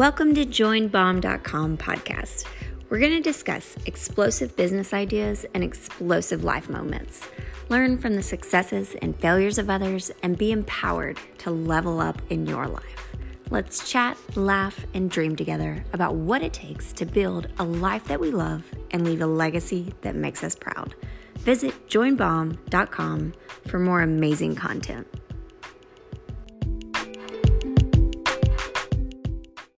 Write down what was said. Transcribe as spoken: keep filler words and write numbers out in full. Welcome to join bomb dot com podcast. We're going to discuss explosive business ideas and explosive life moments, learn from the successes and failures of others, and be empowered to level up in your life. Let's chat, laugh, and dream together about what it takes to build a life that we love and leave a legacy that makes us proud. Visit join bomb dot com for more amazing content.